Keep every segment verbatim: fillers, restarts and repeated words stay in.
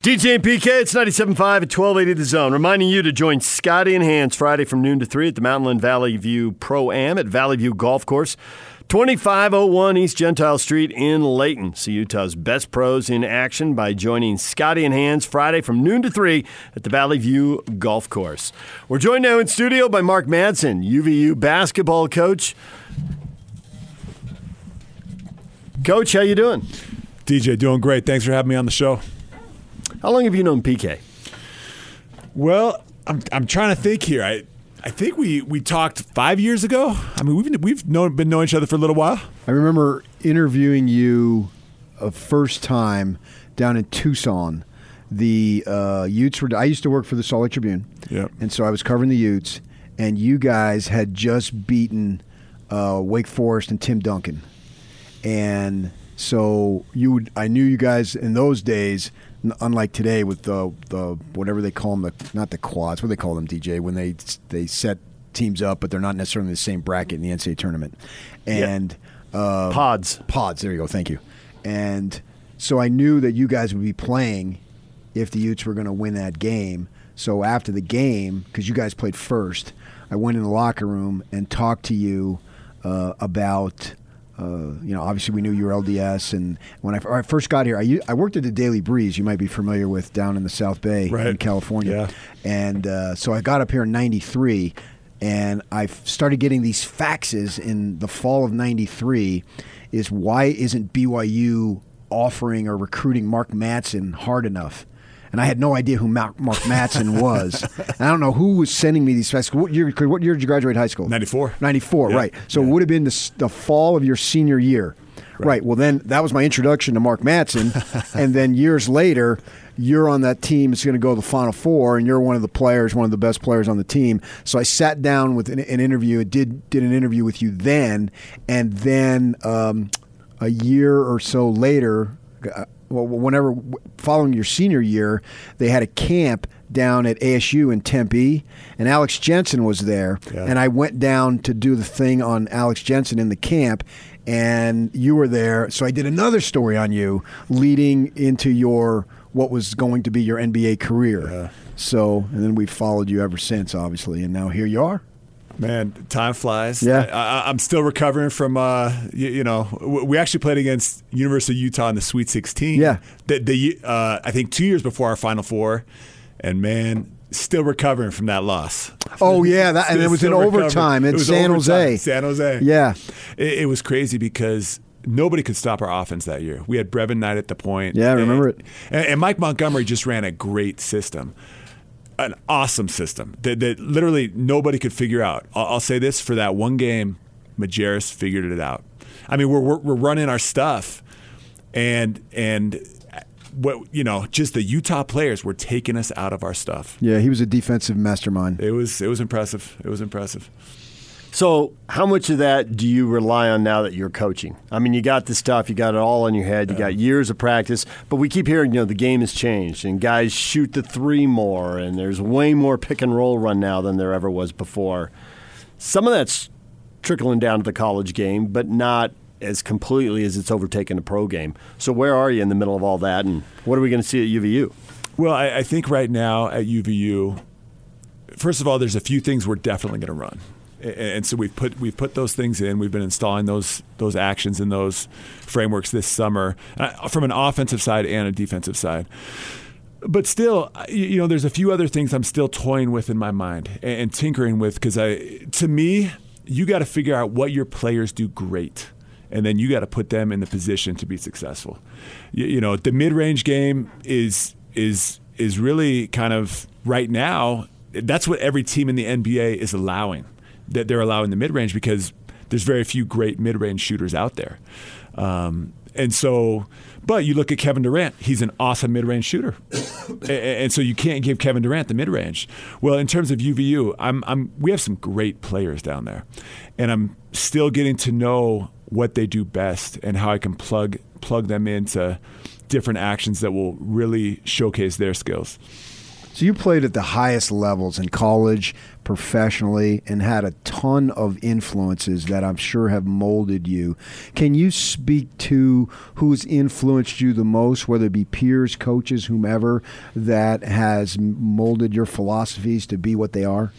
D J and P K, it's ninety-seven point five at twelve eighty The Zone. Reminding you to join Scotty and Hans Friday from noon to three at the Mountainland Valley View Pro-Am at Valley View Golf Course, twenty-five oh one East Gentile Street in Layton. See Utah's best pros in action by joining Scotty and Hans Friday from noon to three at the Valley View Golf Course. We're joined now in studio by Mark Madsen, U V U basketball coach. Coach, how you doing? D J, doing great. Thanks for having me on the show. How long have you known P K? Well, I'm I'm trying to think here. I I think we, we talked five years ago. I mean, we've we've known, been knowing each other for a little while. I remember interviewing you a first time down in Tucson. The uh, Utes were. I used to work for the Salt Lake Tribune, yep. And so I was covering the Utes. And you guys had just beaten uh, Wake Forest and Tim Duncan, and so you would, I knew you guys in those days. Unlike today with the the whatever they call them, the, not the quads, what do they call them, D J, when they they set teams up, but they're not necessarily in the same bracket in the N C double A tournament. And yep. uh, Pods. Pods, there you go, thank you. And so I knew that you guys would be playing if the Utes were going to win that game. So after the game, because you guys played first, I went in the locker room and talked to you uh, about... Uh, you know, obviously we knew you were L D S, and when I, when I first got here, I, I worked at the Daily Breeze, you might be familiar with, down in the South Bay right. in California. Yeah. And uh, so I got up here in ninety-three, and I started getting these faxes in the fall of ninety-three, is why isn't B Y U offering or recruiting Mark Madsen hard enough? And I had no idea who Mark Madsen was. And I don't know who was sending me these facts. What year, what year did you graduate high school? ninety-four ninety-four, yeah. Right. So yeah. It would have been the, the fall of your senior year. Right. right. Well, then that was my introduction to Mark Madsen. And then years later, you're on that team. It's going to go to the Final Four, and you're one of the players, one of the best players on the team. So I sat down with an, an interview. I did, did an interview with you then. And then um, a year or so later, uh, well, whenever following your senior year, they had a camp down at A S U in Tempe, and Alex Jensen was there. Yeah. And I went down to do the thing on Alex Jensen in the camp, and you were there. So I did another story on you leading into your what was going to be your N B A career. Yeah. So, and then we followed you ever since, obviously, and now here you are. Man, time flies. Yeah, I, I, I'm still recovering from, uh, you, you know, we actually played against University of Utah in the Sweet sixteen. Yeah. The, the, uh, I think two years before our Final Four. And, man, still recovering from that loss. Oh, yeah. That, still, and it was in overtime in San Jose. San Jose. Yeah. It, it was crazy because nobody could stop our offense that year. We had Brevin Knight at the point. Yeah, I remember and, it. And, and Mike Montgomery just ran a great system. An awesome system that, that literally nobody could figure out. I'll, I'll say this for that one game, Majerus figured it out. I mean, we're, we're we're running our stuff, and and what you know, just the Utah players were taking us out of our stuff. Yeah, he was a defensive mastermind. It was it was impressive. It was impressive. So, how much of that do you rely on now that you're coaching? I mean, you got this stuff, you got it all in your head, you yeah. got years of practice, but we keep hearing, you know, the game has changed, and guys shoot the three more, and there's way more pick and roll run now than there ever was before. Some of that's trickling down to the college game, but not as completely as it's overtaken the pro game. So, where are you in the middle of all that, and what are we going to see at U V U? Well, I, I think right now at U V U, first of all, there's a few things we're definitely going to run. And so we've put we've put those things in. We've been installing those those actions and those frameworks this summer from an offensive side and a defensive side. But still, you know, there's a few other things I'm still toying with in my mind and tinkering with because I, to me, you got to figure out what your players do great, and then you got to put them in the position to be successful. You, you know, the mid-range game is is is really kind of right now. That's what every team in the N B A is allowing. That they're allowing the mid-range because there's very few great mid-range shooters out there. Um, and so, but you look at Kevin Durant, he's an awesome mid-range shooter. and, and so you can't give Kevin Durant the mid-range. Well, in terms of U V U, I'm, I'm, we have some great players down there. And I'm still getting to know what they do best and how I can plug plug them into different actions that will really showcase their skills. So you played at the highest levels in college, professionally, and had a ton of influences that I'm sure have molded you. Can you speak to who's influenced you the most, whether it be peers, coaches, whomever, that has molded your philosophies to be what they are?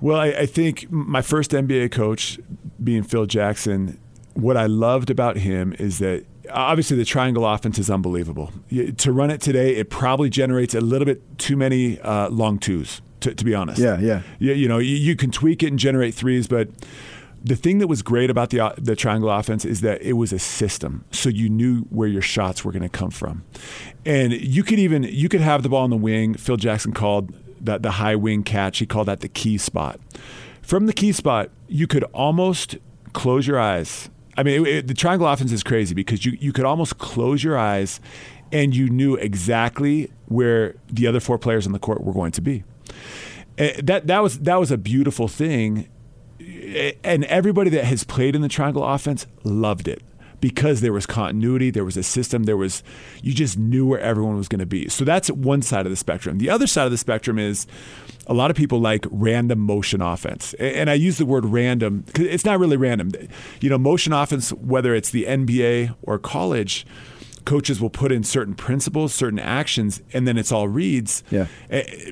Well, I, I think my first N B A coach, being Phil Jackson, what I loved about him is that obviously the triangle offense is unbelievable. To run it today, it probably generates a little bit too many uh, long twos, to, to be honest. Yeah, yeah. You, you know, you, you can tweak it and generate threes, but the thing that was great about the the triangle offense is that it was a system, so you knew where your shots were going to come from. And you could even, you could have the ball on the wing. Phil Jackson called that the high wing catch. He called that the key spot. From the key spot, you could almost close your eyes. I mean, it, it, the triangle offense is crazy because you, you could almost close your eyes and you knew exactly where the other four players on the court were going to be. And that that was that was a beautiful thing. And everybody that has played in the triangle offense loved it because there was continuity, there was a system, there was, you just knew where everyone was going to be. So that's one side of the spectrum. The other side of the spectrum is a lot of people like random motion offense. And I use the word random because it's not really random. You know, motion offense, whether it's the N B A or college, coaches will put in certain principles, certain actions, and then it's all reads. Yeah.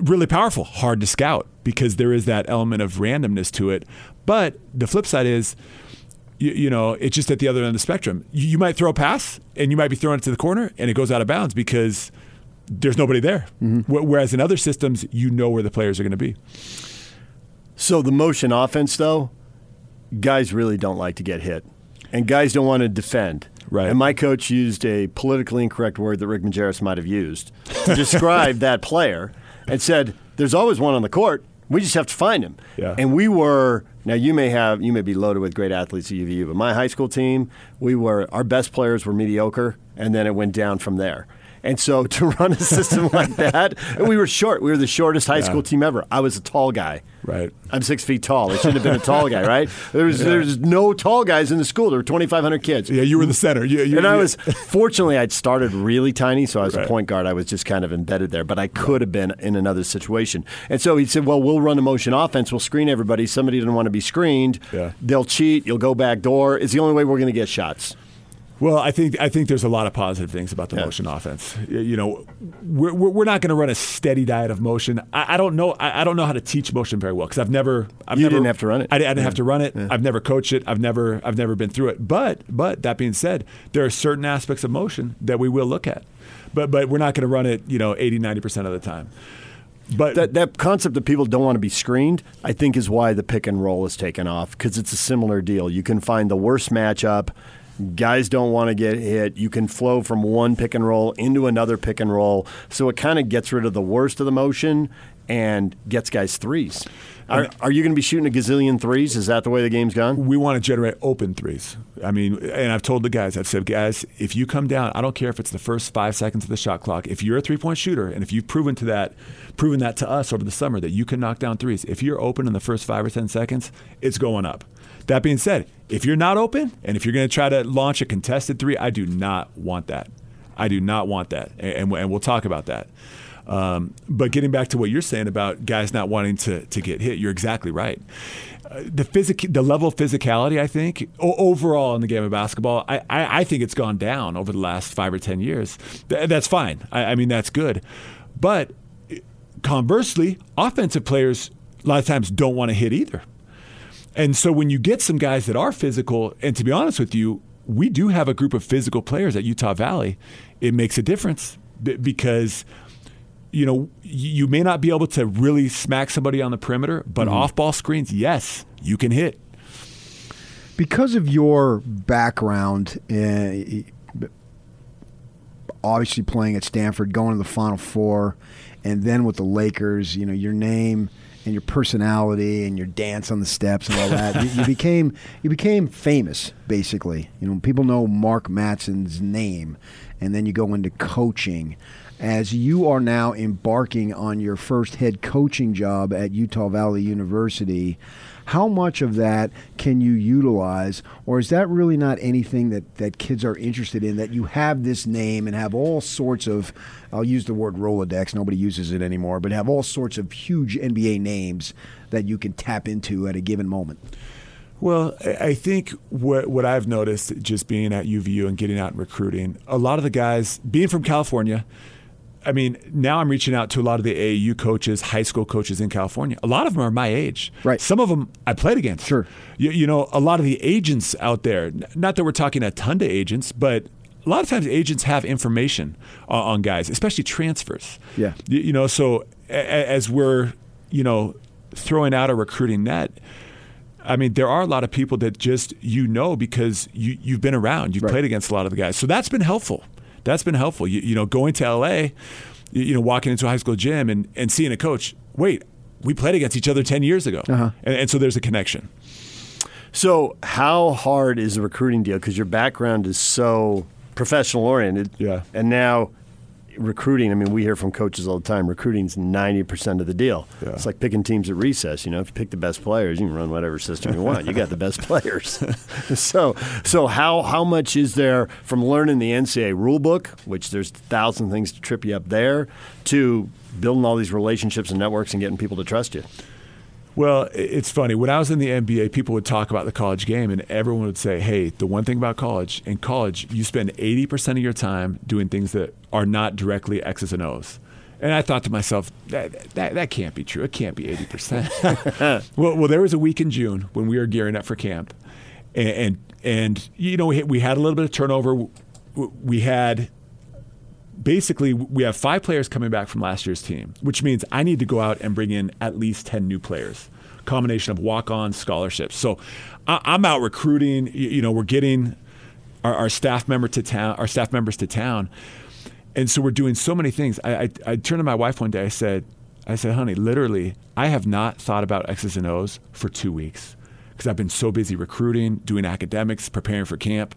Really powerful, hard to scout because there is that element of randomness to it. But the flip side is, You, you know, it's just at the other end of the spectrum. You, you might throw a pass, and you might be throwing it to the corner, and it goes out of bounds because there's nobody there. Mm-hmm. Whereas in other systems, you know where the players are going to be. So the motion offense, though, guys really don't like to get hit, and guys don't want to defend. Right. And my coach used a politically incorrect word that Rick Majerus might have used to describe that player and said, there's always one on the court. We just have to find him. Yeah. And we were... Now, you may have you may be loaded with great athletes at U V U, but my high school team, we were our best players were mediocre, and then it went down from there. And so to run a system like that, and we were short. We were the shortest high yeah. school team ever. I was a tall guy. Right. I'm six feet tall. I should have been a tall guy, right? There was yeah. there's no tall guys in the school. There were twenty-five hundred kids. Yeah, you were the center. You, you, and I was, fortunately, I'd started really tiny, so I was right. a point guard. I was just kind of embedded there, but I could have been in another situation. And so he said, well, we'll run a motion offense. We'll screen everybody. Somebody doesn't want to be screened. Yeah. They'll cheat. You'll go back door. It's the only way we're going to get shots. Well, I think I think there's a lot of positive things about the yeah. motion offense. You know, we're we're not going to run a steady diet of motion. I, I don't know. I, I don't know how to teach motion very well because I've never. I've you never, didn't have to run it. I, I didn't yeah. have to run it. Yeah. I've never coached it. I've never. I've never been through it. But but that being said, there are certain aspects of motion that we will look at, but but we're not going to run it. You know, eighty, ninety percent of the time. But that that concept that people don't want to be screened, I think, is why the pick and roll is taken off because it's a similar deal. You can find the worst matchup. Guys don't want to get hit. You can flow from one pick and roll into another pick and roll. So it kind of gets rid of the worst of the motion and gets guys threes. Are, are you going to be shooting a gazillion threes? Is that the way the game's gone? We want to generate open threes. I mean, and I've told the guys, I've said, guys, if you come down, I don't care if it's the first five seconds of the shot clock. If you're a three-point shooter, and if you've proven to that, proven that to us over the summer that you can knock down threes, if you're open in the first five or ten seconds, it's going up. That being said, if you're not open and if you're going to try to launch a contested three, I do not want that. I do not want that, and, and we'll talk about that. Um, but getting back to what you're saying about guys not wanting to, to get hit, you're exactly right. Uh, the physic, the level of physicality, I think, o- overall in the game of basketball, I, I, I think it's gone down over the last five or ten years. Th- that's fine. I, I mean, that's good. But conversely, offensive players a lot of times don't want to hit either. And so when you get some guys that are physical, and to be honest with you, we do have a group of physical players at Utah Valley. It makes a difference because, you know, you may not be able to really smack somebody on the perimeter, but mm-hmm. off-ball screens, yes, you can hit. Because of your background, uh, obviously playing at Stanford, going to the Final Four, and then with the Lakers, you know, your name and your personality and your dance on the steps and all that. you, you became you became famous, basically. You know, people know Mark Madsen's name, and then you go into coaching. as you are now embarking on your first head coaching job at Utah Valley University. How much of that can you utilize, or is that really not anything that, that kids are interested in, that you have this name and have all sorts of, I'll use the word Rolodex, nobody uses it anymore, but have all sorts of huge N B A names that you can tap into at a given moment? Well, I think what what I've noticed just being at U V U and getting out and recruiting, a lot of the guys, being from California, I mean, now I'm reaching out to a lot of the A A U coaches, high school coaches in California. A lot of them are my age. Right. Some of them I played against. Sure. You, you know, a lot of the agents out there, not that we're talking a ton to agents, but a lot of times agents have information on, on guys, especially transfers. Yeah. You, you know, so a, as we're, you know, throwing out a recruiting net, I mean, there are a lot of people that just, you know, because you, you've been around. You've right. played against a lot of the guys. So that's been helpful. That's been helpful. You, you know, going to L A, you know, walking into a high school gym and, and seeing a coach, wait, we played against each other ten years ago. Uh-huh. And, and so there's a connection. So how hard is the recruiting deal? Because your background is so professional-oriented. Yeah. And now recruiting, I mean, we hear from coaches all the time, recruiting's ninety percent of the deal. Yeah. It's like picking teams at recess. You know, if you pick the best players, you can run whatever system you want. You got the best players. so so how, how much is there from learning the N C double A rule book, which there's a thousand things to trip you up there, to building all these relationships and networks and getting people to trust you? Well, it's funny. When I was in the N B A, people would talk about the college game, and everyone would say, hey, the one thing about college, in college, you spend eighty percent of your time doing things that are not directly X's and O's. And I thought to myself, that that, that can't be true. It can't be eighty percent. well, well, there was a week in June when we were gearing up for camp, and, and, and you know, we, we had a little bit of turnover. We had... Basically, we have five players coming back from last year's team, which means I need to go out and bring in at least ten new players, combination of walk-on scholarships. So I'm out recruiting. You know, we're getting our, our staff member to town, our staff members to town, and so we're doing so many things. I, I, I turned to my wife one day. I said, I said, honey, literally, I have not thought about X's and O's for two weeks because I've been so busy recruiting, doing academics, preparing for camp.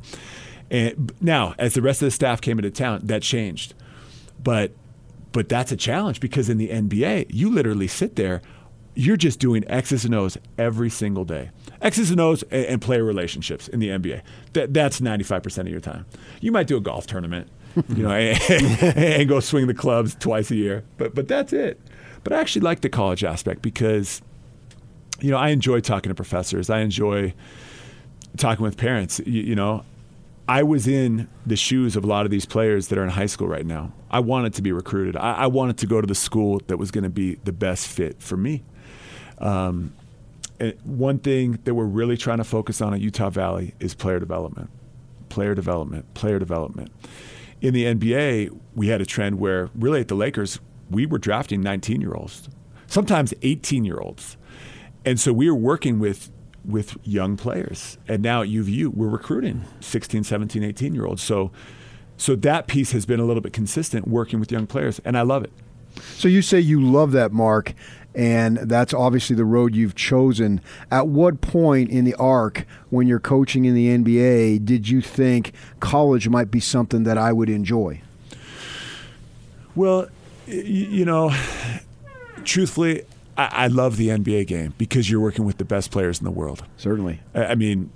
And now, as the rest of the staff came into town, that changed. But but that's a challenge because in the N B A, you literally sit there, you're just doing X's and O's every single day. X's and O's and, and player relationships in the N B A. That, that's ninety-five percent of your time. You might do a golf tournament, you know, and, and go swing the clubs twice a year. But but that's it. But I actually like the college aspect because, you know, I enjoy talking to professors. I enjoy talking with parents, you, you know. I was in the shoes of a lot of these players that are in high school right now. I wanted to be recruited. I, I wanted to go to the school that was going to be the best fit for me. Um, and one thing that we're really trying to focus on at Utah Valley is player development, player development, player development. In the N B A, we had a trend where really at the Lakers, we were drafting nineteen-year-olds, sometimes eighteen-year-olds. And so we were working with with young players. And now at U V U, we're recruiting sixteen, seventeen, eighteen-year-olds. So so that piece has been a little bit consistent, working with young players, and I love it. So you say you love that, Mark, and that's obviously the road you've chosen. At what point in the arc when you're coaching in the N B A did you think college might be something that I would enjoy? Well, you know, truthfully, I love the N B A game because you're working with the best players in the world. Certainly. I mean,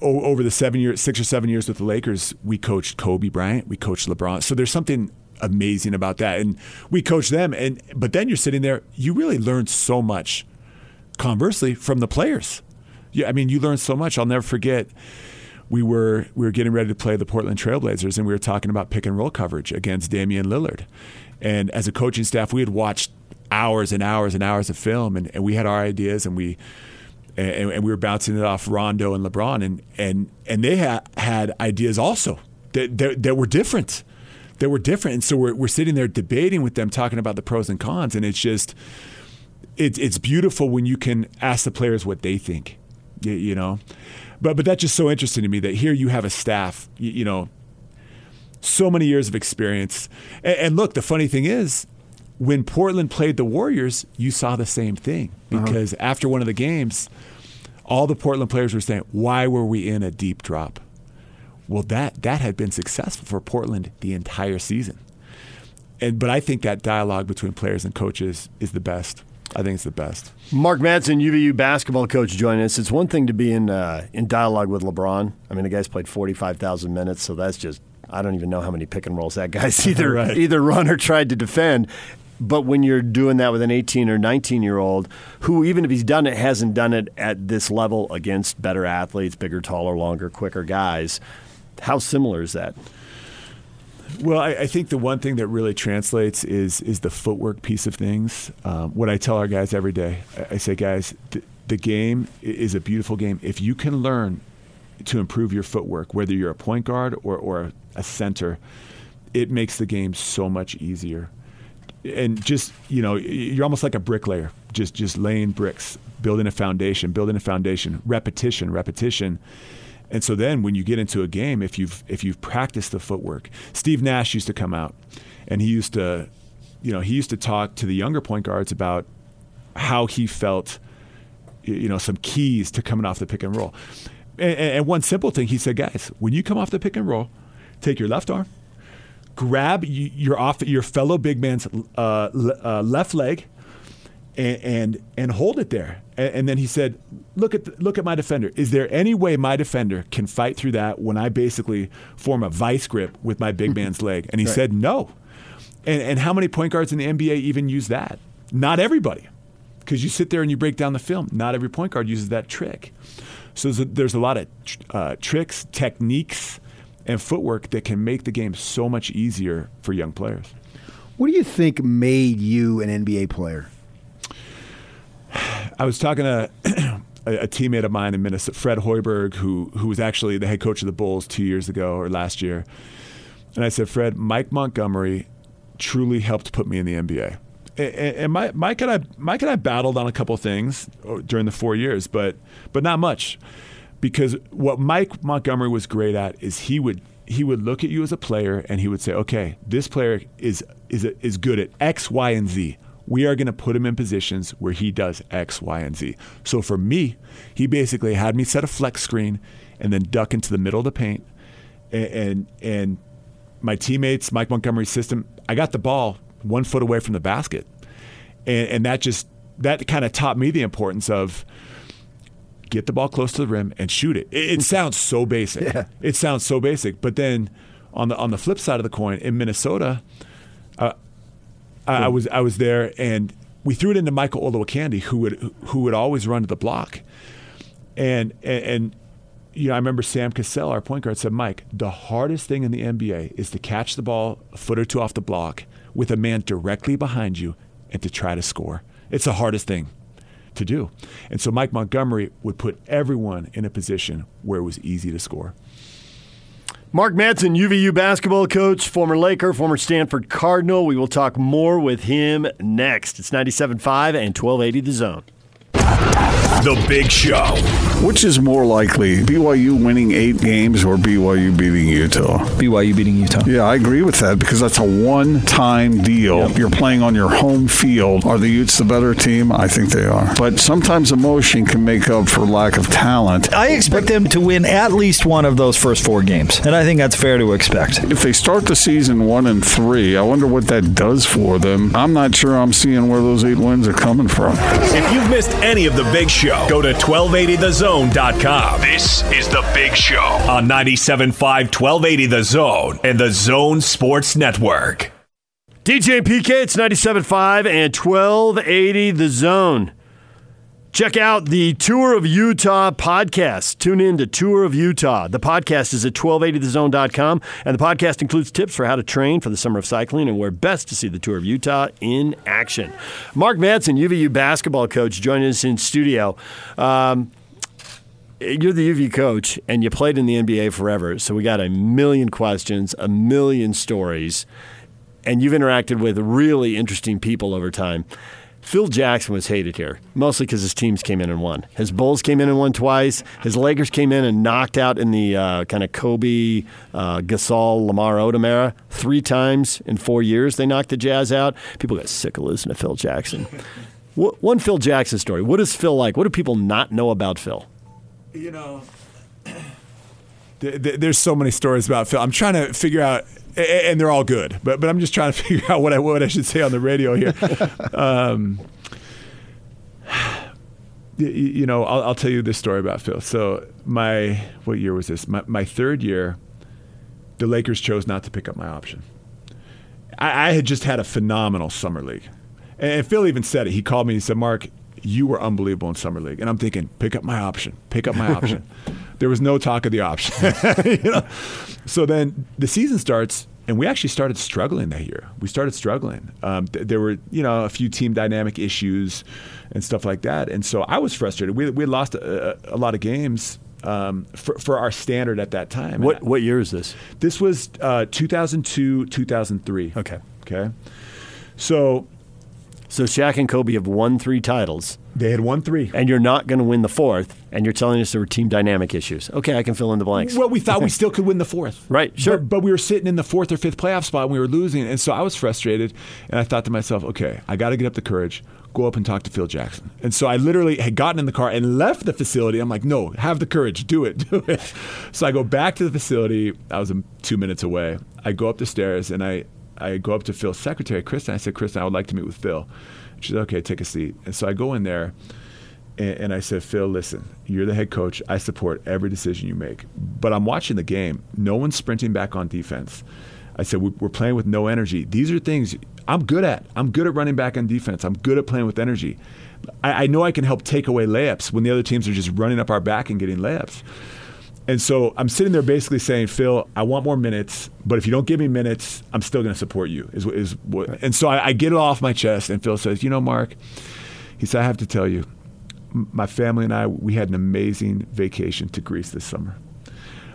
over the seven years, six or seven years with the Lakers, we coached Kobe Bryant, we coached LeBron. So there's something amazing about that. And we coached them. And but then you're sitting there, you really learn so much, conversely, from the players. Yeah, I mean, you learn so much. I'll never forget, we were we were getting ready to play the Portland Trailblazers, and we were talking about pick and roll coverage against Damian Lillard. And as a coaching staff, we had watched hours and hours and hours of film, and, and we had our ideas, and we and, and we were bouncing it off Rondo and LeBron, and and and they ha- had ideas also that, that that were different, that were different, and so we're we're sitting there debating with them, talking about the pros and cons, and it's just it's it's beautiful when you can ask the players what they think, you, you know, but but that's just so interesting to me that here you have a staff, you, you know, so many years of experience, and, and look, the funny thing is, when Portland played the Warriors, you saw the same thing because uh-huh. after one of the games, all the Portland players were saying, why were we in a deep drop? Well, that that had been successful for Portland the entire season. and but I think that dialogue between players and coaches is the best. I think it's the best. Mark Madsen, U V U basketball coach, joining us. It's one thing to be in uh, in dialogue with LeBron. I mean, the guy's played forty-five thousand minutes, so that's just, I don't even know how many pick and rolls that guy's either right. either run or tried to defend. But when you're doing that with an eighteen or nineteen-year-old who, even if he's done it, hasn't done it at this level against better athletes, bigger, taller, longer, quicker guys, how similar is that? Well, I, I think the one thing that really translates is is the footwork piece of things. Um, what I tell our guys every day, I, I say, guys, th- the game is a beautiful game. If you can learn to improve your footwork, whether you're a point guard or, or a center, it makes the game so much easier. And just, you know, you're almost like a bricklayer, just just laying bricks, building a foundation, building a foundation, repetition, repetition. And so then when you get into a game, if you've if you've practiced the footwork, Steve Nash used to come out and he used to, you know, he used to talk to the younger point guards about how he felt, you know, some keys to coming off the pick and roll. And, and one simple thing, he said, guys, when you come off the pick and roll, take your left arm, grab your off your fellow big man's uh, uh, left leg, and, and and hold it there. And, and then he said, "Look at the, look at my defender. Is there any way my defender can fight through that when I basically form a vice grip with my big man's leg?" And he right. said, "No." And and how many point guards in the N B A even use that? Not everybody, because you sit there and you break down the film. Not every point guard uses that trick. So there's a, there's a lot of uh, tricks, techniques, and footwork that can make the game so much easier for young players. What do you think made you an N B A player? I was talking to a, a teammate of mine in Minnesota, Fred Hoiberg, who who was actually the head coach of the Bulls two years ago or last year. And I said, Fred, Mike Montgomery truly helped put me in the N B A. And, and Mike, Mike, and I, Mike and I battled on a couple of things during the four years, but but not much. Because what Mike Montgomery was great at is he would he would look at you as a player and he would say, okay, this player is is is good at X, Y, and Z. We are going to put him in positions where he does X, Y, and Z. So for me, he basically had me set a flex screen and then duck into the middle of the paint. And and, and my teammates, Mike Montgomery's system, I got the ball one foot away from the basket, and and that just that kind of taught me the importance of. Get the ball close to the rim and shoot it. It, it sounds so basic. Yeah. It sounds so basic. But then, on the on the flip side of the coin, in Minnesota, uh, I, yeah. I was I was there, and we threw it into Michael Olowokandi, who would who would always run to the block, and, and and you know I remember Sam Cassell, our point guard, said, Mike, the hardest thing in the N B A is to catch the ball a foot or two off the block with a man directly behind you and to try to score. It's the hardest thing to do. And so Mike Montgomery would put everyone in a position where it was easy to score. Mark Madsen, U V U basketball coach, former Laker, former Stanford Cardinal. We will talk more with him next. It's ninety-seven point five and twelve eighty The Zone. The Big Show. Which is more likely, B Y U winning eight games or B Y U beating Utah? B Y U beating Utah. Yeah, I agree with that because that's a one-time deal. Yep. You're playing on your home field. Are the Utes the better team? I think they are. But sometimes emotion can make up for lack of talent. I expect them to win at least one of those first four games, and I think that's fair to expect. If they start the season one and three, I wonder what that does for them. I'm not sure I'm seeing where those eight wins are coming from. If you've missed any of The Big Show, go to twelve eighty the zone dot com. This is The Big Show on ninety-seven point five, twelve eighty The Zone and The Zone Sports Network. D J and P K, it's ninety-seven point five and twelve eighty The Zone. Check out the Tour of Utah podcast. Tune in to Tour of Utah. The podcast is at twelve eighty the zone dot com, and the podcast includes tips for how to train for the summer of cycling and where best to see the Tour of Utah in action. Mark Madsen, U V U basketball coach, joining us in studio. Um, you're the U V U coach, and you played in the N B A forever, so we got a million questions, a million stories, and you've interacted with really interesting people over time. Phil Jackson was hated here, mostly because his teams came in and won. His Bulls came in and won twice. His Lakers came in and knocked out in the uh, kind of Kobe, uh, Gasol, Lamar Odom era. Three times in four years they knocked the Jazz out. People got sick of listening to Phil Jackson. One Phil Jackson story. What is Phil like? What do people not know about Phil? You know, there's so many stories about Phil. I'm trying to figure out and they're all good. But but I'm just trying to figure out what I what I should say on the radio here. um, you, you know, I'll, I'll tell you this story about Phil. So my what year was this? My, my third year, the Lakers chose not to pick up my option. I, I had just had a phenomenal summer league, and Phil even said it. He called me and said, "Mark, you were unbelievable in summer league." And I'm thinking, pick up my option, pick up my option. There was no talk of the option. You know? So then the season starts, and we actually started struggling that year. We started struggling. Um, th- there were, you know, a few team dynamic issues and stuff like that. And so I was frustrated. We we lost a, a lot of games um, for, for our standard at that time. What I, what year is this? This was uh, two thousand two, two thousand three. Okay. Okay. So... So Shaq and Kobe have won three titles. They had won three. And you're not going to win the fourth, and you're telling us there were team dynamic issues. Okay, I can fill in the blanks. Well, we thought we still could win the fourth. Right, sure. But, but we were sitting in the fourth or fifth playoff spot, and we were losing. And so I was frustrated, and I thought to myself, okay, I got to get up the courage, go up and talk to Phil Jackson. And so I literally had gotten in the car and left the facility. I'm like, no, have the courage. Do it, do it. So I go back to the facility. I was two minutes away. I go up the stairs, and I... I go up to Phil's secretary, Kristen. I said, "Kristen, I would like to meet with Phil." She said, "Okay, take a seat." And so I go in there, and, and I said, "Phil, listen, you're the head coach. I support every decision you make. But I'm watching the game. No one's sprinting back on defense." I said, "We're playing with no energy. These are things I'm good at. I'm good at running back on defense. I'm good at playing with energy. I, I know I can help take away layups when the other teams are just running up our back and getting layups." And so I'm sitting there basically saying, "Phil, I want more minutes, but if you don't give me minutes, I'm still going to support you." Is, is what, and so I, I get it off my chest, and Phil says, "You know, Mark," he said, "I have to tell you, my family and I, we had an amazing vacation to Greece this summer.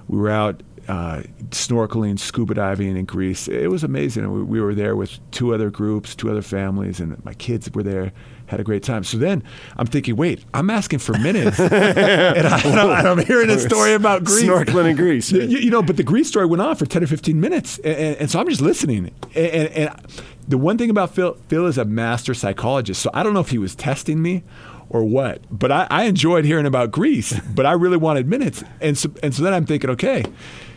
We were out uh, snorkeling, scuba diving in Greece. It was amazing. We, we were there with two other groups, two other families, and my kids were there. Had a great time." So then I'm thinking, wait, I'm asking for minutes, and, I, and, I'm, and I'm hearing a story about Greece. Snorkeling in Greece. You, you know, but the Greece story went on for ten or fifteen minutes, and, and, and so I'm just listening. And, and, and the one thing about Phil, Phil is a master psychologist, so I don't know if he was testing me or what, but I, I enjoyed hearing about Greece, but I really wanted minutes. And so, and so then I'm thinking, okay,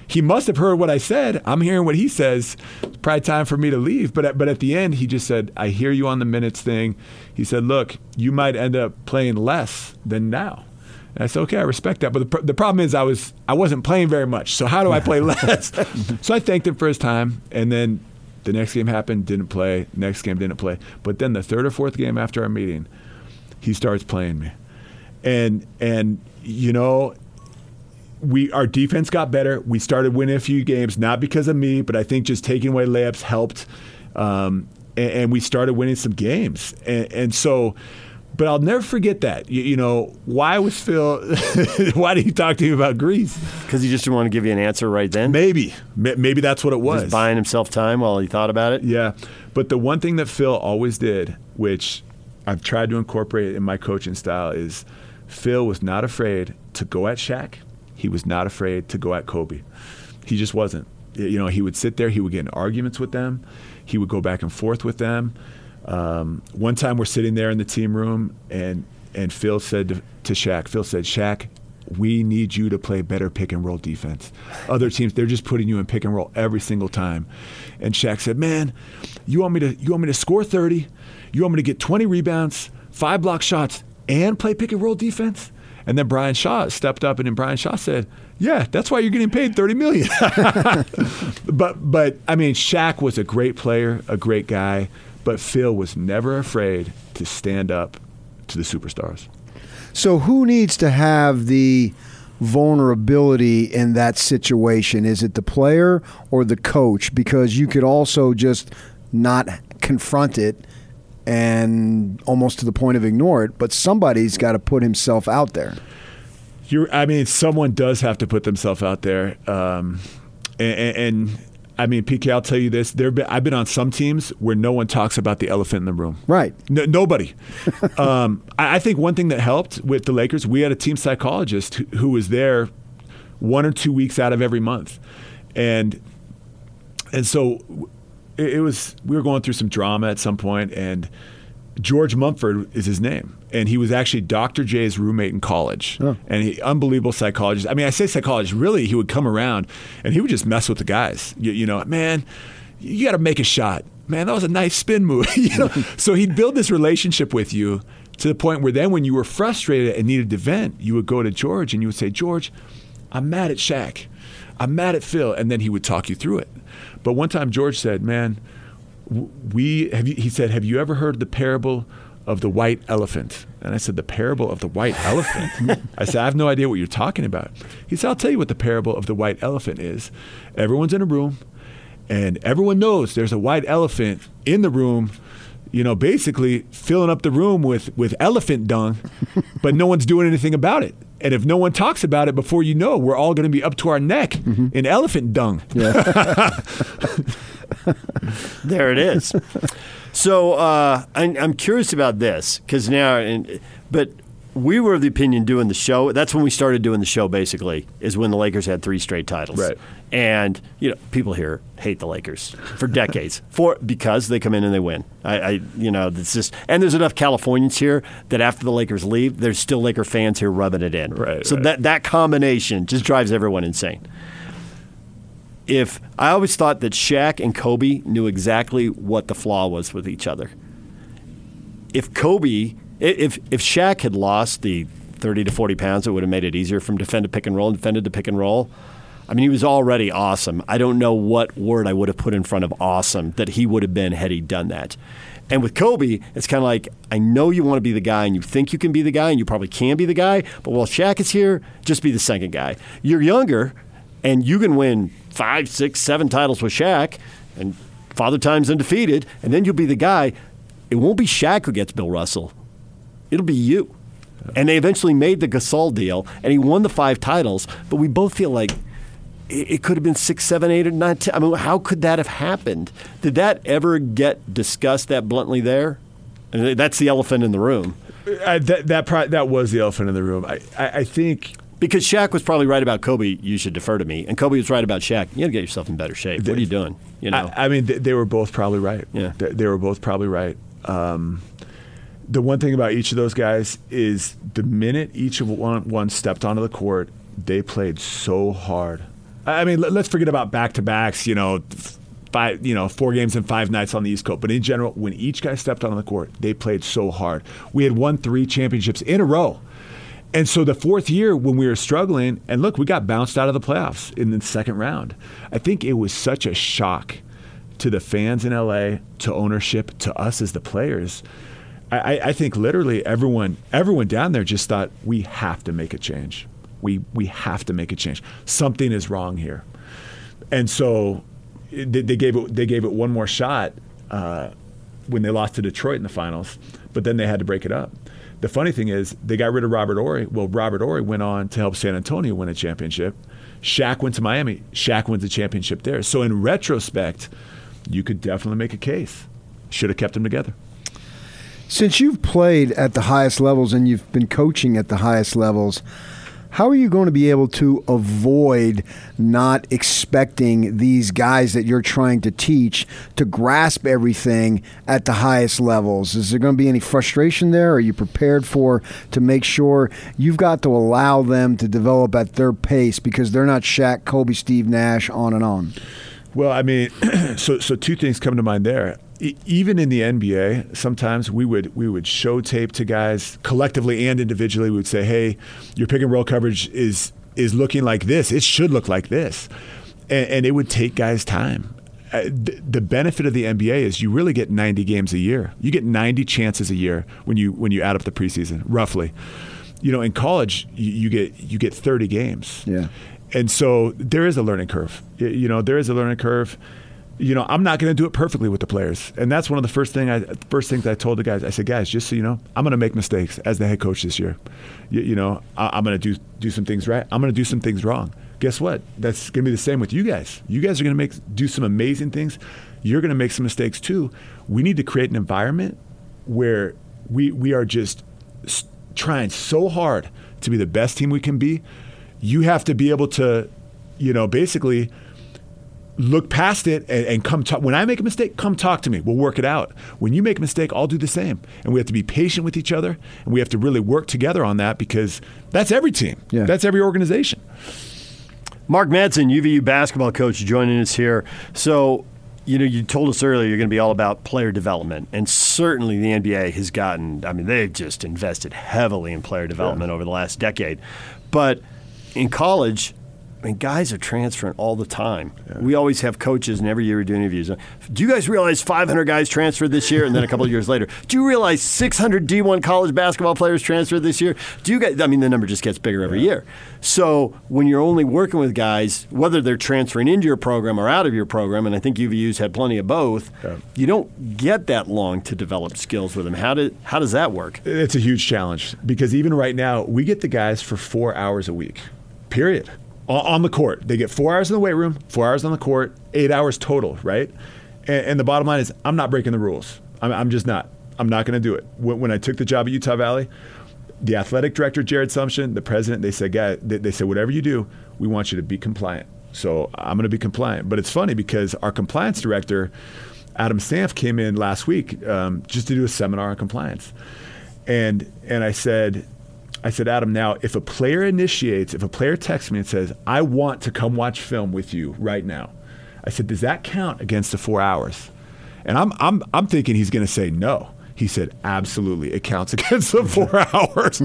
he must have heard what I said. I'm hearing what he says. It's probably time for me to leave. But at, but at the end, he just said, "I hear you on the minutes thing." He said, "Look, you might end up playing less than now." And I said, "Okay, I respect that." But the, pr- the problem is I, was, I wasn't playing very much. So how do I play less? So I thanked him for his time. And then the next game happened, didn't play. Next game, didn't play. But then the third or fourth game after our meeting, he starts playing me. And And, you know... We our defense got better. We started winning a few games, not because of me, but I think just taking away layups helped. Um, and, and we started winning some games. And, and so, but I'll never forget that. You, you know, why was Phil, why did he talk to you about Greece? Because he just didn't want to give you an answer right then? Maybe. Maybe that's what it was. Just buying himself time while he thought about it? Yeah. But the one thing that Phil always did, which I've tried to incorporate in my coaching style, is Phil was not afraid to go at Shaq. He was not afraid to go at Kobe. He just wasn't. You know, he would sit there. He would get in arguments with them. He would go back and forth with them. Um, one time we're sitting there in the team room, and and Phil said to, to Shaq, Phil said, "Shaq, we need you to play better pick and roll defense. Other teams, they're just putting you in pick and roll every single time." And Shaq said, "Man, you want me to you want me to score thirty? You want me to get twenty rebounds, five block shots, and play pick and roll defense?" And then Brian Shaw stepped up, and then Brian Shaw said, "Yeah, that's why you're getting paid thirty million dollars. but, but I mean, Shaq was a great player, a great guy, but Phil was never afraid to stand up to the superstars. So who needs to have the vulnerability in that situation? Is it the player or the coach? Because you could also just not confront it and almost to the point of ignore it, but somebody's got to put himself out there. You're, I mean, someone does have to put themselves out there. Um, and, and, I mean, P K, I'll tell you this. There, been, I've been on some teams where no one talks about the elephant in the room. Right. No, nobody. um, I, I think one thing that helped with the Lakers, we had a team psychologist who, who was there one or two weeks out of every month. And, and so... It was, we were going through some drama at some point, and George Mumford is his name, and he was actually Doctor J's roommate in college. Oh. And he, unbelievable psychologist. I mean, I say psychologist. Really, he would come around, and he would just mess with the guys. You, you know, man, you got to make a shot. Man, that was a nice spin move. You know? So he'd build this relationship with you to the point where then when you were frustrated and needed to vent, you would go to George, and you would say, George, I'm mad at Shaq. I'm mad at Phil. And then he would talk you through it. But one time George said, man, we have you, he said, have you ever heard the parable of the white elephant? And I said, the parable of the white elephant? I said, I have no idea what you're talking about. He said, I'll tell you what the parable of the white elephant is. Everyone's in a room, and everyone knows there's a white elephant in the room, you know, basically filling up the room with, with elephant dung, but no one's doing anything about it. And if no one talks about it, before you know, we're all going to be up to our neck mm-hmm. in elephant dung. Yeah. There it is. So uh, I, I'm curious about this because now, and, but we were of the opinion doing the show. That's when we started doing the show. Basically, is when the Lakers had three straight titles. Right. And you know, people here hate the Lakers for decades for because they come in and they win. I, I you know, it's just and there's enough Californians here that after the Lakers leave, there's still Laker fans here rubbing it in. Right. So right. that that combination just drives everyone insane. If I always thought that Shaq and Kobe knew exactly what the flaw was with each other. If Kobe, if if Shaq had lost the thirty to forty pounds, it would have made it easier for him to defend to pick and roll and defended to pick and roll. I mean, he was already awesome. I don't know what word I would have put in front of awesome that he would have been had he done that. And with Kobe, it's kind of like, I know you want to be the guy, and you think you can be the guy, and you probably can be the guy, but while Shaq is here, just be the second guy. You're younger, and you can win five, six, seven titles with Shaq, and Father Time's undefeated, and then you'll be the guy. It won't be Shaq who gets Bill Russell. It'll be you. And they eventually made the Gasol deal, and he won the five titles, but we both feel like, it could have been six, seven, eight, or nine, ten. I mean, how could that have happened? Did that ever get discussed that bluntly there? And that's the elephant in the room. I, that that probably, that was the elephant in the room. I, I, I think because Shaq was probably right about Kobe. You should defer to me, and Kobe was right about Shaq. You got to get yourself in better shape. They, what are you doing? You know. I, I mean, they, they were both probably right. Yeah. They, they were both probably right. Um, the one thing about each of those guys is the minute each of one, one stepped onto the court, they played so hard. I mean, let's forget about back-to-backs, you know, five, you know, four games and five nights on the East Coast. But in general, when each guy stepped on the court, they played so hard. We had won three championships in a row. And so the fourth year when we were struggling, and look, we got bounced out of the playoffs in the second round. I think it was such a shock to the fans in L A, to ownership, to us as the players. I, I think literally everyone, everyone down there just thought, we have to make a change. We we have to make a change. Something is wrong here, and so they, they gave it they gave it one more shot uh, when they lost to Detroit in the finals. But then they had to break it up. The funny thing is they got rid of Robert Horry. Well, Robert Horry went on to help San Antonio win a championship. Shaq went to Miami. Shaq wins a championship there. So in retrospect, you could definitely make a case. Should have kept them together. Since you've played at the highest levels and you've been coaching at the highest levels, how are you going to be able to avoid not expecting these guys that you're trying to teach to grasp everything at the highest levels? Is there going to be any frustration there? Are you prepared for to make sure you've got to allow them to develop at their pace because they're not Shaq, Kobe, Steve Nash, on and on? Well, I mean, so so two things come to mind there. Even in the N B A, sometimes we would we would show tape to guys collectively and individually. We would say, "Hey, your pick and roll coverage is is looking like this. It should look like this," and, and it would take guys time. The benefit of the N B A is you really get ninety games a year. You get ninety chances a year when you when you add up the preseason, roughly. You know, in college, you get you get thirty games. Yeah, and so there is a learning curve. You know, there is a learning curve. You know, I'm not going to do it perfectly with the players. And that's one of the first thing I, first things I told the guys. I said, guys, just so you know, I'm going to make mistakes as the head coach this year. You, you know, I, I'm going to do do some things right. I'm going to do some things wrong. Guess what? That's going to be the same with you guys. You guys are going to make do some amazing things. You're going to make some mistakes too. We need to create an environment where we we are just trying so hard to be the best team we can be. You have to be able to, you know, basically look past it and, and come talk. When I make a mistake, come talk to me. We'll work it out. When you make a mistake, I'll do the same. And we have to be patient with each other, and we have to really work together on that, because that's every team. Yeah. That's every organization. Mark Madsen, U V U basketball coach, joining us here. So, you know, you told us earlier you're going to be all about player development, and certainly the N B A has gotten, I mean, they've just invested heavily in player development, sure, over the last decade. But in college, I mean, guys are transferring all the time. Yeah. We always have coaches, and every year we do interviews. Do you guys realize five hundred guys transferred this year? And then a couple of years later, do you realize six hundred D one college basketball players transferred this year? Do you guys? I mean, the number just gets bigger every, yeah, year. So when you're only working with guys, whether they're transferring into your program or out of your program, and I think U V U's had plenty of both, yeah, you don't get that long to develop skills with them. How do, how does that work? It's a huge challenge, because even right now, we get the guys for four hours a week, period. On the court. They get four hours in the weight room, four hours on the court, eight hours total, right? And, and the bottom line is, I'm not breaking the rules. I'm, I'm just not. I'm not going to do it. When, when I took the job at Utah Valley, the athletic director, Jared Sumption, the president, they said, "Guy," they, they said, whatever you do, we want you to be compliant. So I'm going to be compliant. But it's funny, because our compliance director, Adam Sanf, came in last week um, just to do a seminar on compliance. And and I said, I said, Adam, now, if a player initiates, if a player texts me and says, I want to come watch film with you right now, I said, does that count against the four hours? And I'm I'm I'm thinking he's going to say no. He said, absolutely, it counts against the four hours.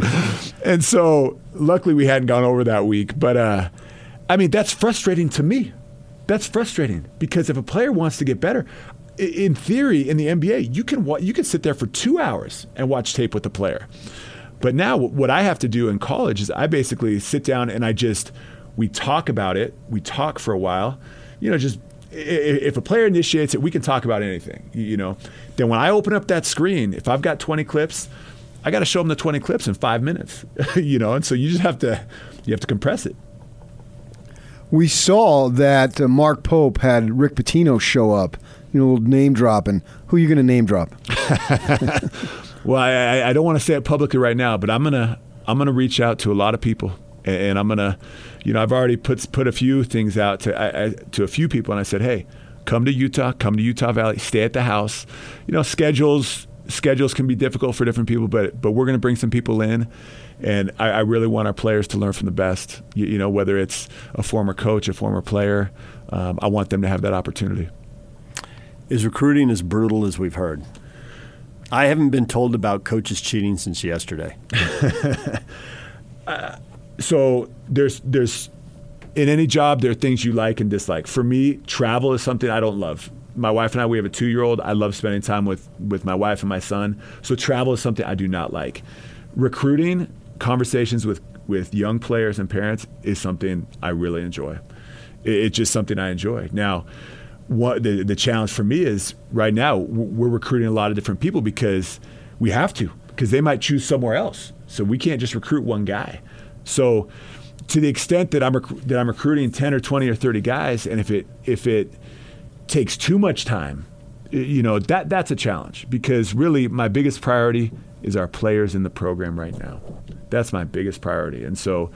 And so luckily we hadn't gone over that week. But, uh, I mean, that's frustrating to me. That's frustrating, because if a player wants to get better, in theory, in the N B A, you can wa- you can sit there for two hours and watch tape with the player. But now what I have to do in college is I basically sit down and I just, we talk about it. We talk for a while. You know, just if a player initiates it, we can talk about anything, you know. Then when I open up that screen, if I've got twenty clips, I got to show them the twenty clips in five minutes, you know. And so you just have to, you have to compress it. We saw that Mark Pope had Rick Pitino show up, you know, a little name dropping. Who are you going to name drop? Well, I, I don't want to say it publicly right now, but I'm gonna I'm gonna reach out to a lot of people, and, and I'm gonna, you know, I've already put put a few things out to I, I, to a few people, and I said, hey, come to Utah, come to Utah Valley, stay at the house. You know, schedules schedules can be difficult for different people, but but we're gonna bring some people in, and I, I really want our players to learn from the best. You, you know, whether it's a former coach, a former player, um, I want them to have that opportunity. Is recruiting as brutal as we've heard? I haven't been told about coaches cheating since yesterday. uh, so there's there's in any job, there are things you like and dislike. For me, travel is something I don't love. My wife and I, we have a two-year-old. I love spending time with, with my wife and my son. So travel is something I do not like. Recruiting, conversations with, with young players and parents is something I really enjoy. It, it's just something I enjoy. Now, What the, the challenge for me is right now we're recruiting a lot of different people, because we have to, because they might choose somewhere else. So we can't just recruit one guy. So to the extent that I'm rec- that I'm recruiting ten or twenty or thirty guys, and if it if it takes too much time, you know, that that's a challenge, because really my biggest priority is our players in the program right now. That's my biggest priority. And so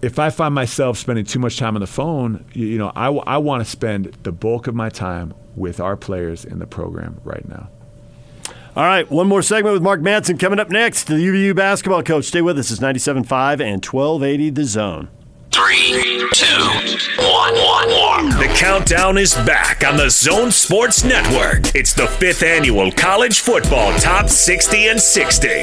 if I find myself spending too much time on the phone, you know, I, w- I want to spend the bulk of my time with our players in the program right now. All right, one more segment with Mark Madsen coming up next. The U V U basketball coach. Stay with us. It's ninety-seven point five and twelve eighty The Zone. Three, two, one, one, one. The countdown is back on the Zone Sports Network. It's the fifth annual College Football Top sixty and sixty.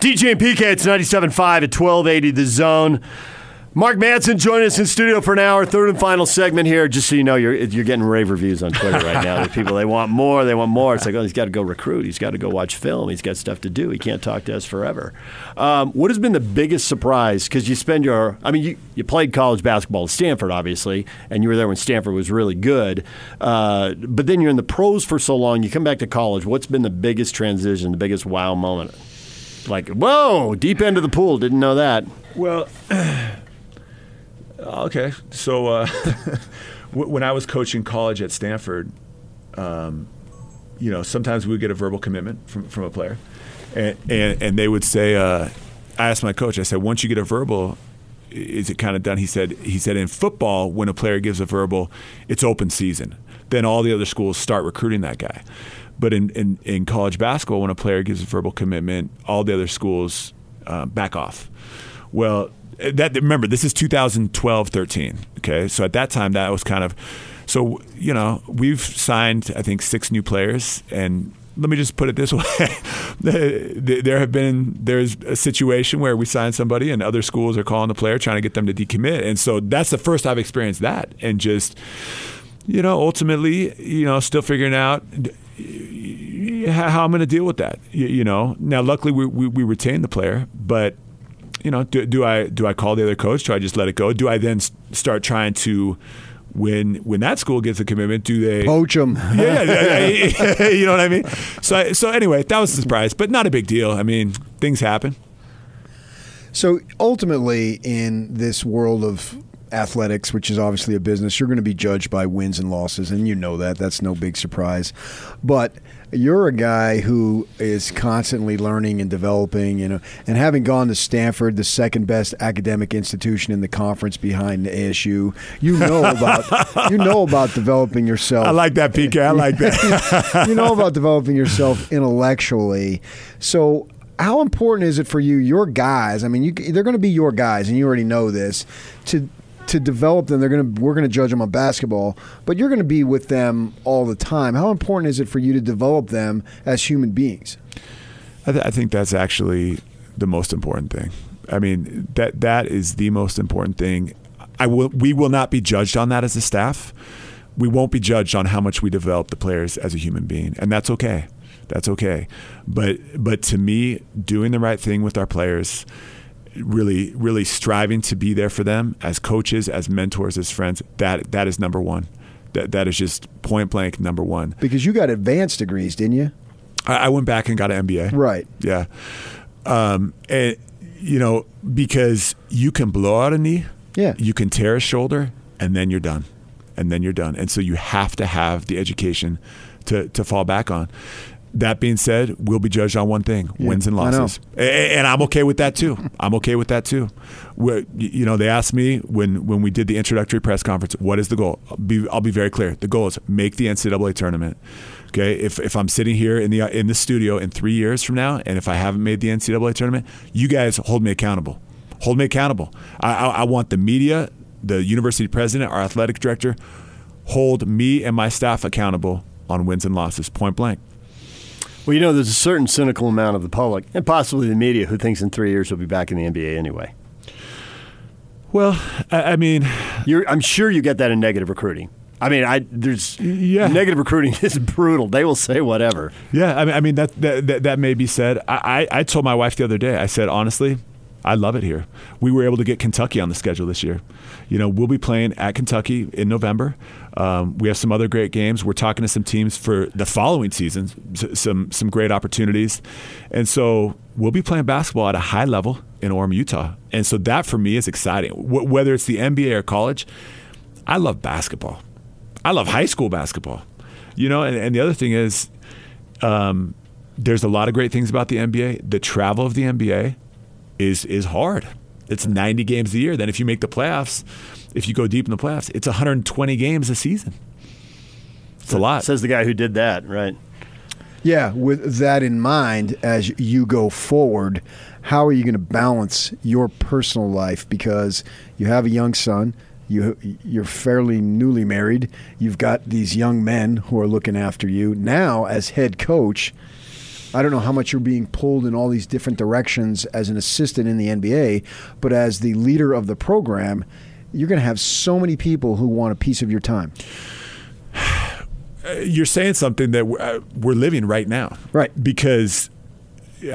D J and P K, it's ninety-seven point five at twelve eighty The Zone. Mark Madsen joined us in studio for an hour, third and final segment here. Just so you know, you're you're getting rave reviews on Twitter right now. The people, they want more, they want more. It's like, oh, he's got to go recruit. He's got to go watch film. He's got stuff to do. He can't talk to us forever. Um, what has been the biggest surprise? Because you spend your, I mean, you, you played college basketball at Stanford, obviously, and you were there when Stanford was really good. Uh, but then you're in the pros for so long. You come back to college. What's been the biggest transition, the biggest wow moment? Like, whoa, deep end of the pool. Didn't know that. Well... Okay, so uh, when I was coaching college at Stanford, um, you know, sometimes we would get a verbal commitment from, from a player, and, and, and they would say, uh, I asked my coach, I said, once you get a verbal, is it kind of done? He said, he said, in football, when a player gives a verbal, it's open season. Then all the other schools start recruiting that guy. But in, in, in college basketball, when a player gives a verbal commitment, all the other schools uh, back off. Well, That, remember, this is two thousand twelve thirteen, okay? So at that time, that was kind of – so, you know, we've signed, I think, six new players. And let me just put it this way. There have been – there's a situation where we sign somebody and other schools are calling the player, trying to get them to decommit. And so that's the first I've experienced that. And just, you know, ultimately, you know, still figuring out – how I'm going to deal with that, you know? Now, luckily, we, we, we retained the player, but – You know, do, do I do I call the other coach? Do I just let it go? Do I then start trying to, when when that school gets a commitment, do they poach them? Yeah, yeah, yeah. You know what I mean. So so anyway, that was a surprise, but not a big deal. I mean, things happen. So ultimately, in this world of athletics, which is obviously a business, you're going to be judged by wins and losses, and you know that. That's no big surprise. But you're a guy who is constantly learning and developing, you know, and having gone to Stanford, the second best academic institution in the conference behind the A S U, you know about you know about developing yourself. I like that, P K. I like that. You know about developing yourself intellectually. So how important is it for you, your guys? I mean, you, they're going to be your guys, and you already know this. To To develop them, they're going to we're going to judge them on basketball, but you're going to be with them all the time. How important is it for you to develop them as human beings? I, th- I think that's actually the most important thing. I mean, that that is the most important thing. I will. We will not be judged on that as a staff. We won't be judged on how much we develop the players as a human being, and that's okay. That's okay. But but to me, doing the right thing with our players. Really, really striving to be there for them as coaches, as mentors, as friends. That that is number one. That that is just point blank number one. Because you got advanced degrees, didn't you? I, I went back and got an M B A. Right. Yeah. Um, and you know, because you can blow out a knee. Yeah. You can tear a shoulder, and then you're done, and then you're done. And so you have to have the education to to fall back on. That being said, we'll be judged on one thing, yeah, wins and losses. And I'm okay with that, too. I'm okay with that, too. We're, you know, they asked me when, when we did the introductory press conference, what is the goal? I'll be, I'll be very clear. The goal is make the N C double A tournament. Okay, if if I'm sitting here in the in the studio in three years from now, and if I haven't made the N C double A tournament, you guys hold me accountable. Hold me accountable. I, I, I want the media, the university president, our athletic director, hold me and my staff accountable on wins and losses, point blank. Well, you know, there's a certain cynical amount of the public, and possibly the media, who thinks in three years we'll be back in the N B A anyway. Well, I, I mean... You're, I'm sure you get that in negative recruiting. I mean, I there's yeah. negative recruiting is brutal. They will say whatever. Yeah, I mean, I mean that, that that that may be said. I, I I told my wife the other day, I said, honestly, I love it here. We were able to get Kentucky on the schedule this year. You know, we'll be playing at Kentucky in November. Um, we have some other great games. We're talking to some teams for the following season, some some great opportunities. And so we'll be playing basketball at a high level in Orem, Utah. And so that for me is exciting. W- whether it's the N B A or college, I love basketball. I love high school basketball. You know, and, and the other thing is um, there's a lot of great things about the N B A. The travel of the N B A is is hard. It's ninety games a year. Then if you make the playoffs, if you go deep in the playoffs, it's one hundred twenty games a season. It's a lot. Says the guy who did that, right? Yeah, with that in mind, as you go forward, how are you going to balance your personal life? Because you have a young son, you, you're fairly newly married, you've got these young men who are looking after you. Now, as head coach, I don't know how much you're being pulled in all these different directions as an assistant in the N B A, but as the leader of the program, you're going to have so many people who want a piece of your time. You're saying something that we're living right now. Right. Because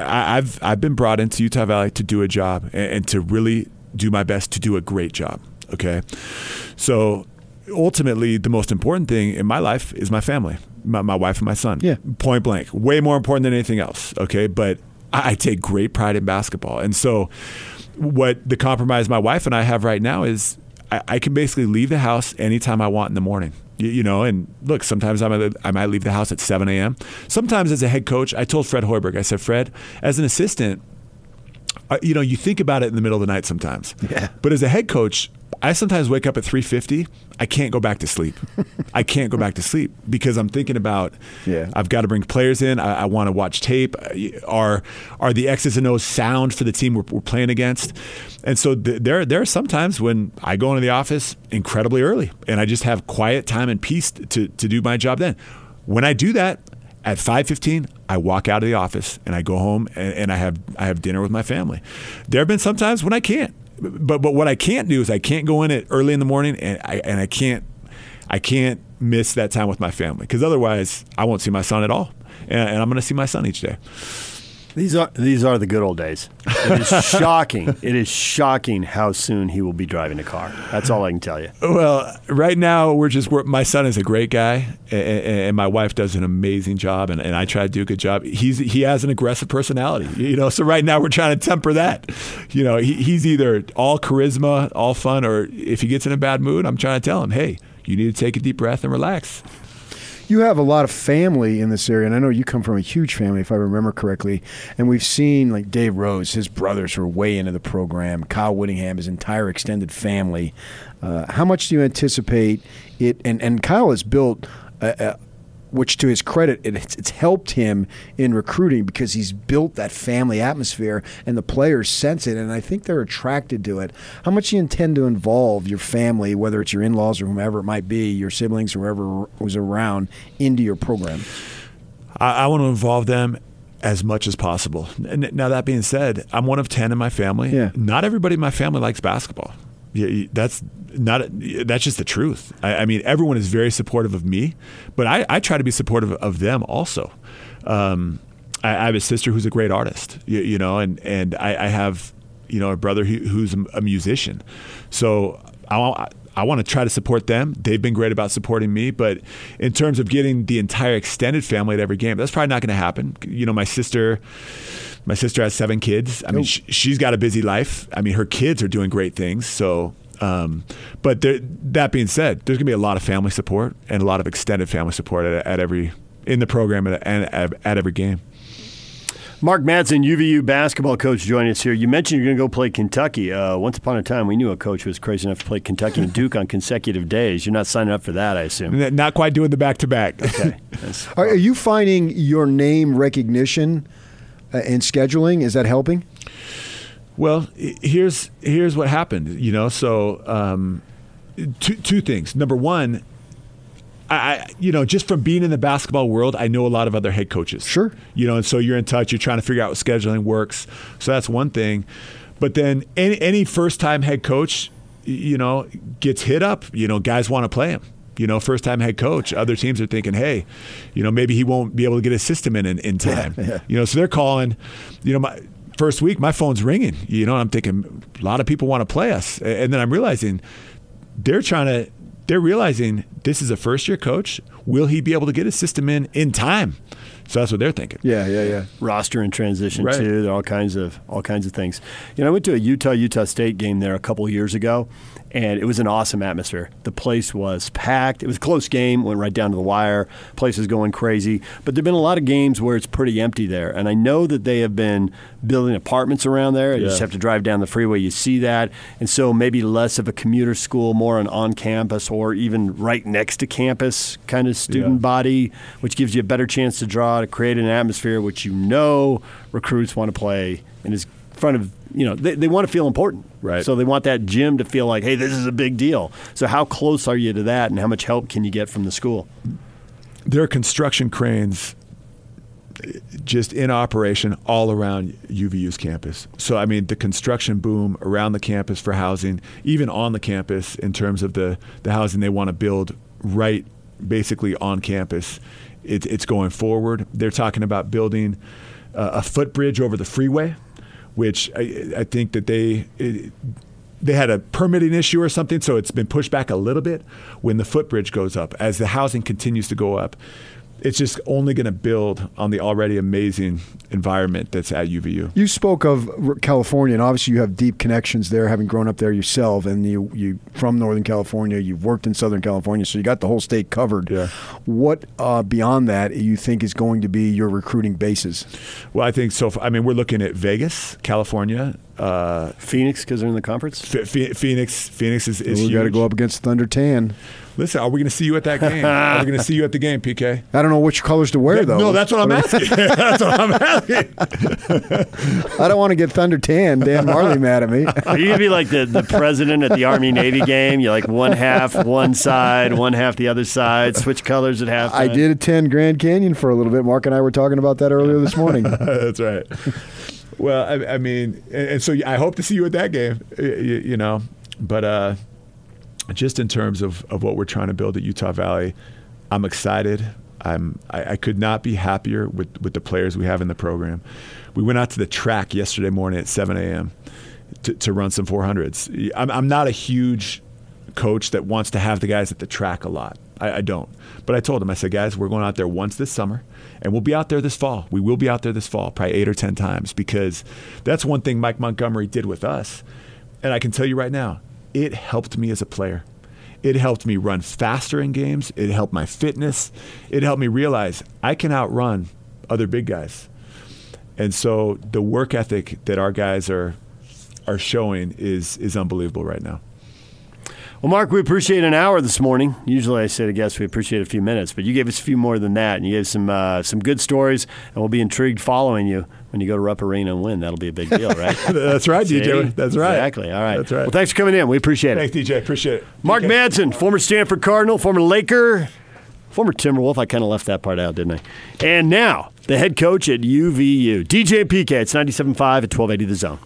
I've I've been brought into Utah Valley to do a job and to really do my best to do a great job. Okay. So ultimately, the most important thing in my life is my family, my, my wife and my son. Yeah. Point blank. Way more important than anything else. Okay. But I take great pride in basketball. And so what the compromise my wife and I have right now is I, I can basically leave the house anytime I want in the morning. You know, and look, sometimes I might, I might leave the house at seven a.m. Sometimes as a head coach, I told Fred Hoiberg, I said, Fred, as an assistant, you know, you think about it in the middle of the night sometimes. Yeah. But as a head coach, I sometimes wake up at three fifty. I can't go back to sleep. I can't go back to sleep because I'm thinking about, yeah. I've got to bring players in. I, I want to watch tape. Are are the X's and O's sound for the team we're, we're playing against? And so th- there, there are some times when I go into the office incredibly early and I just have quiet time and peace to, to do my job then. When I do that, at five fifteen, I walk out of the office and I go home and, and I have I have dinner with my family. There have been some times when I can't. But but what I can't do is I can't go in at early in the morning and I and I can't I can't miss that time with my family because otherwise I won't see my son at all and, and I'm going to see my son each day. These are these are the good old days. It is shocking. It is shocking how soon he will be driving a car. That's all I can tell you. Well, right now we're just we're, my son is a great guy, and, and my wife does an amazing job, and, and I try to do a good job. He's he has an aggressive personality, you know. So right now we're trying to temper that. You know, he, he's either all charisma, all fun, or if he gets in a bad mood, I'm trying to tell him, hey, you need to take a deep breath and relax. You have a lot of family in this area, and I know you come from a huge family, if I remember correctly. And we've seen, like, Dave Rose, his brothers were way into the program. Kyle Whittingham, his entire extended family. Uh, how much do you anticipate it? And, and Kyle has built, a, a, which to his credit, it, it's, it's helped him in recruiting because he's built that family atmosphere, and the players sense it, and I think they're attracted to it. How much do you intend to involve your family, whether it's your in-laws or whomever it might be, your siblings or whoever was around, into your program? I, I want to involve them as much as possible. Now, that being said, I'm one of ten in my family. Yeah. Not everybody in my family likes basketball. Yeah, that's not. That's just the truth. I, I mean, everyone is very supportive of me, but I, I try to be supportive of them also. Um, I, I have a sister who's a great artist, you, you know, and and I, I have, you know, a brother who, who's a musician. So I, I, I want to try to support them. They've been great about supporting me, but in terms of getting the entire extended family at every game, that's probably not going to happen. You know, my sister. My sister has seven kids. I mean, she, she's got a busy life. I mean, her kids are doing great things. So, um, but there, that being said, there's going to be a lot of family support and a lot of extended family support at, at every in the program and at, at every game. Mark Madsen, U V U basketball coach, joining us here. You mentioned you're going to go play Kentucky. Uh, once upon a time, we knew a coach who was crazy enough to play Kentucky and Duke on consecutive days. You're not signing up for that, I assume. Not quite doing the back-to-back. Okay. Are, are you finding your name recognition Uh, and scheduling, is that helping? Well, here's here's what happened, you know. So, um, two two things. Number one, I, I you know just from being in the basketball world, I know a lot of other head coaches. Sure. You know, and so you're in touch. You're trying to figure out what scheduling works. So that's one thing. But then any any first time head coach, you know, gets hit up. You know, guys want to play him. You know, first-time head coach, other teams are thinking, hey, you know, maybe he won't be able to get his system in in, in time. Yeah, yeah. You know, so they're calling. You know, my first week, my phone's ringing. You know, and I'm thinking a lot of people want to play us. And then I'm realizing they're trying to – they're realizing this is a first-year coach. Will he be able to get his system in in time? So that's what they're thinking. Yeah, yeah, yeah. Roster in transition, right. too. There are all kinds of all kinds of things. You know, I went to a Utah-Utah State game there a couple of years ago, and it was an awesome atmosphere. The place was packed. It was a close game. Went right down to the wire. Place was going crazy. But there have been a lot of games where it's pretty empty there. And I know that they have been building apartments around there. You yeah. just have to drive down the freeway. You see that. And so maybe less of a commuter school, more an on-campus or even right next to campus kind of student yeah. body, which gives you a better chance to draw, to create an atmosphere which you know recruits want to play and is in front of, you know, they, they want to feel important. Right. So they want that gym to feel like, hey, this is a big deal. So how close are you to that, and how much help can you get from the school? There are construction cranes just in operation all around U V U's campus. So, I mean, the construction boom around the campus for housing, even on the campus in terms of the, the housing they want to build right basically on campus, it, it's going forward. They're talking about building uh, a footbridge over the freeway, which I, I think that they it, they had a permitting issue or something, so it's been pushed back a little bit. When the footbridge goes up, as the housing continues to go up, it's just only going to build on the already amazing environment that's at U V U. You spoke of California, and obviously you have deep connections there, having grown up there yourself, and you you from Northern California, you've worked in Southern California, so you got the whole state covered. Yeah. What uh, beyond that you think is going to be your recruiting bases? Well, I think so. I mean, we're looking at Vegas, California, uh, Phoenix, because they're in the conference. F- Phoenix, Phoenix is, is huge. We got to go up against Thunder Tan. Listen, are we going to see you at that game? Are we going to see you at the game, P K? I don't know which colors to wear, yeah, though. No, that's what I'm asking. That's what I'm asking. I don't want to get Thunder Tan. Dan Marley mad at me. Are you going to be like the, the president at the Army-Navy game? You're like one half one side, one half the other side, switch colors at halftime. I did attend Grand Canyon for a little bit. Mark and I were talking about that earlier this morning. That's right. Well, I, I mean, and, and so I hope to see you at that game, you, you know. But, uh, just in terms of, of what we're trying to build at Utah Valley, I'm excited. I'm, I, I could not be happier with, with the players we have in the program. We went out to the track yesterday morning at seven a.m. to, to run some four hundreds. I'm, I'm not a huge coach that wants to have the guys at the track a lot. I, I don't. But I told them, I said, guys, we're going out there once this summer, and we'll be out there this fall. We will be out there this fall, probably eight or ten times, because that's one thing Mike Montgomery did with us. And I can tell you right now, it helped me as a player. It helped me run faster in games. It helped my fitness. It helped me realize I can outrun other big guys. And so the work ethic that our guys are are showing is is unbelievable right now. Well, Mark, we appreciate an hour this morning. Usually I say to guests we appreciate a few minutes, but you gave us a few more than that, and you gave some uh, some good stories, and we'll be intrigued following you when you go to Rupp Arena and win. That'll be a big deal, right? That's right, See? D J. That's right. Exactly. All right. That's right. Well, thanks for coming in. We appreciate it. Thanks, D J. Appreciate it. Mark okay. Madsen, former Stanford Cardinal, former Laker, former Timberwolf. I kind of left that part out, didn't I? And now, the head coach at U V U. D J and P K, it's ninety-seven point five at twelve eighty The Zone.